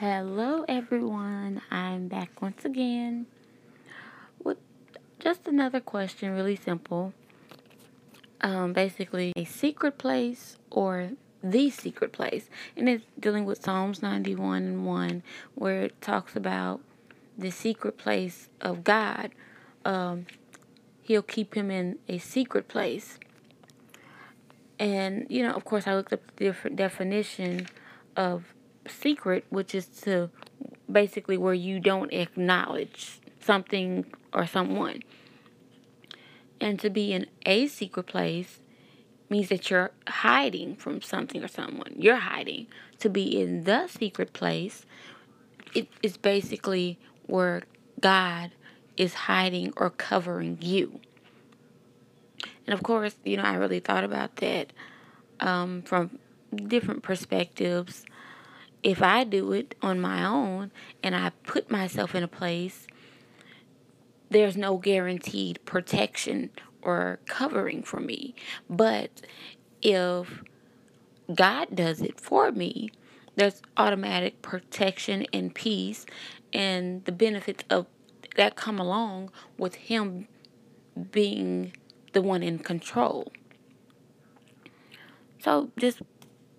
Hello everyone, I'm back once again with just another question, really simple. Basically a secret place or the secret place, and it's dealing with Psalms 91 and 1 where it talks about the secret place of God. He'll keep him in a secret place. And you know, of course I looked up the different definition of secret, which is to basically where you don't acknowledge something or someone. And to be in a secret place means that you're hiding from something or someone. You're hiding. To be in the secret place, it is basically where God is hiding or covering you. And of course, you know, I really thought about that from different perspectives. If I do it on my own and I put myself in a place, there's no guaranteed protection or covering for me. But if God does it for me, there's automatic protection and peace and the benefits of that come along with Him being the one in control. So just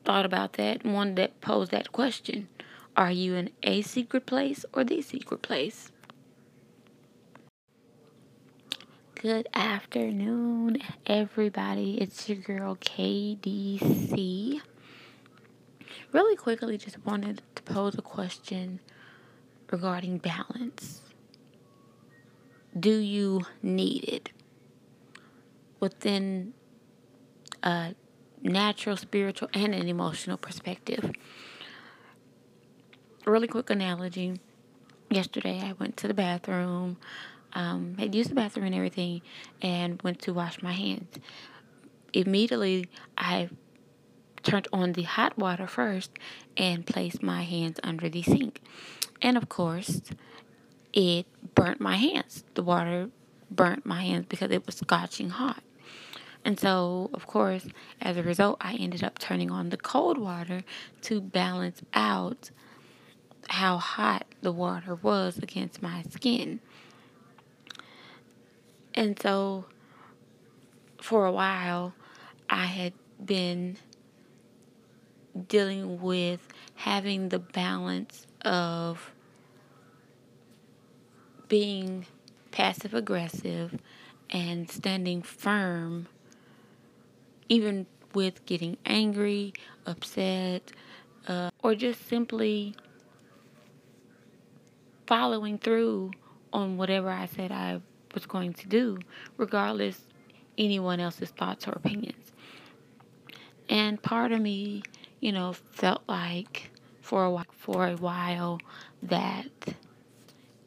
thought about that and wanted to pose that question. Are you in a secret place or the secret place? Good afternoon, everybody. It's your girl KDC. Really quickly, just wanted to pose a question regarding balance. Do you need it? Within natural, spiritual, and an emotional perspective. A really quick analogy. Yesterday, I went to the bathroom. I used the bathroom and everything, and went to wash my hands. Immediately, I turned on the hot water first and placed my hands under the sink. And of course, it burnt my hands. The water burnt my hands because it was scorching hot. And so, of course, as a result, I ended up turning on the cold water to balance out how hot the water was against my skin. And so, for a while, I had been dealing with having the balance of being passive-aggressive and standing firm even with getting angry, upset, or just simply following through on whatever I said I was going to do, regardless anyone else's thoughts or opinions. And part of me, you know, felt like for a while that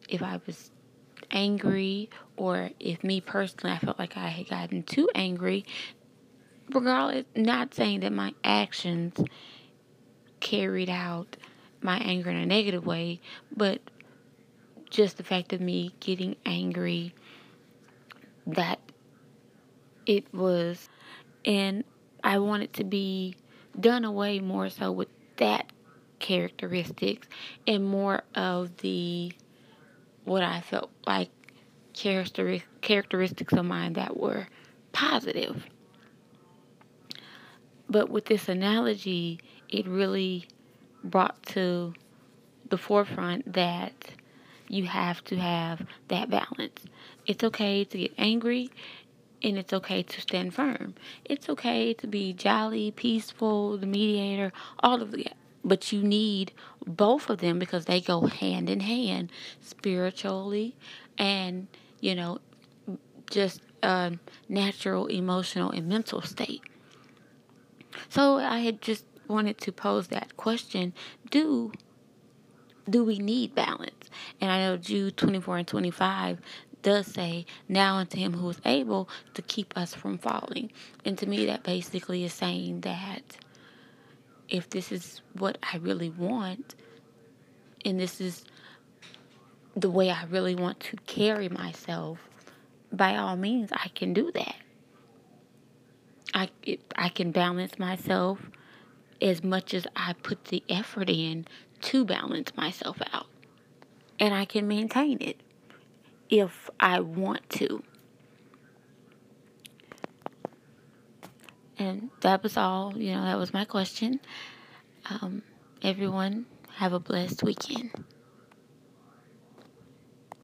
if I was angry, or if me personally, I felt like I had gotten too angry, regardless, not saying that my actions carried out my anger in a negative way, but just the fact of me getting angry, that it was, and I wanted to be done away more so with that characteristics and more of the, what I felt like characteristics of mine that were positive. But with this analogy, it really brought to the forefront that you have to have that balance. It's okay to get angry, and it's okay to stand firm. It's okay to be jolly, peaceful, the mediator, all of that. But you need both of them because they go hand in hand spiritually and, you know, just a natural, emotional, and mental state. So I had just wanted to pose that question. Do we need balance? And I know Jude 24 and 25 does say, now unto him who is able to keep us from falling. And to me, that basically is saying that if this is what I really want, and this is the way I really want to carry myself, by all means, I can do that. I can balance myself as much as I put the effort in to balance myself out. And I can maintain it if I want to. And that was all, that was my question. Everyone, have a blessed weekend.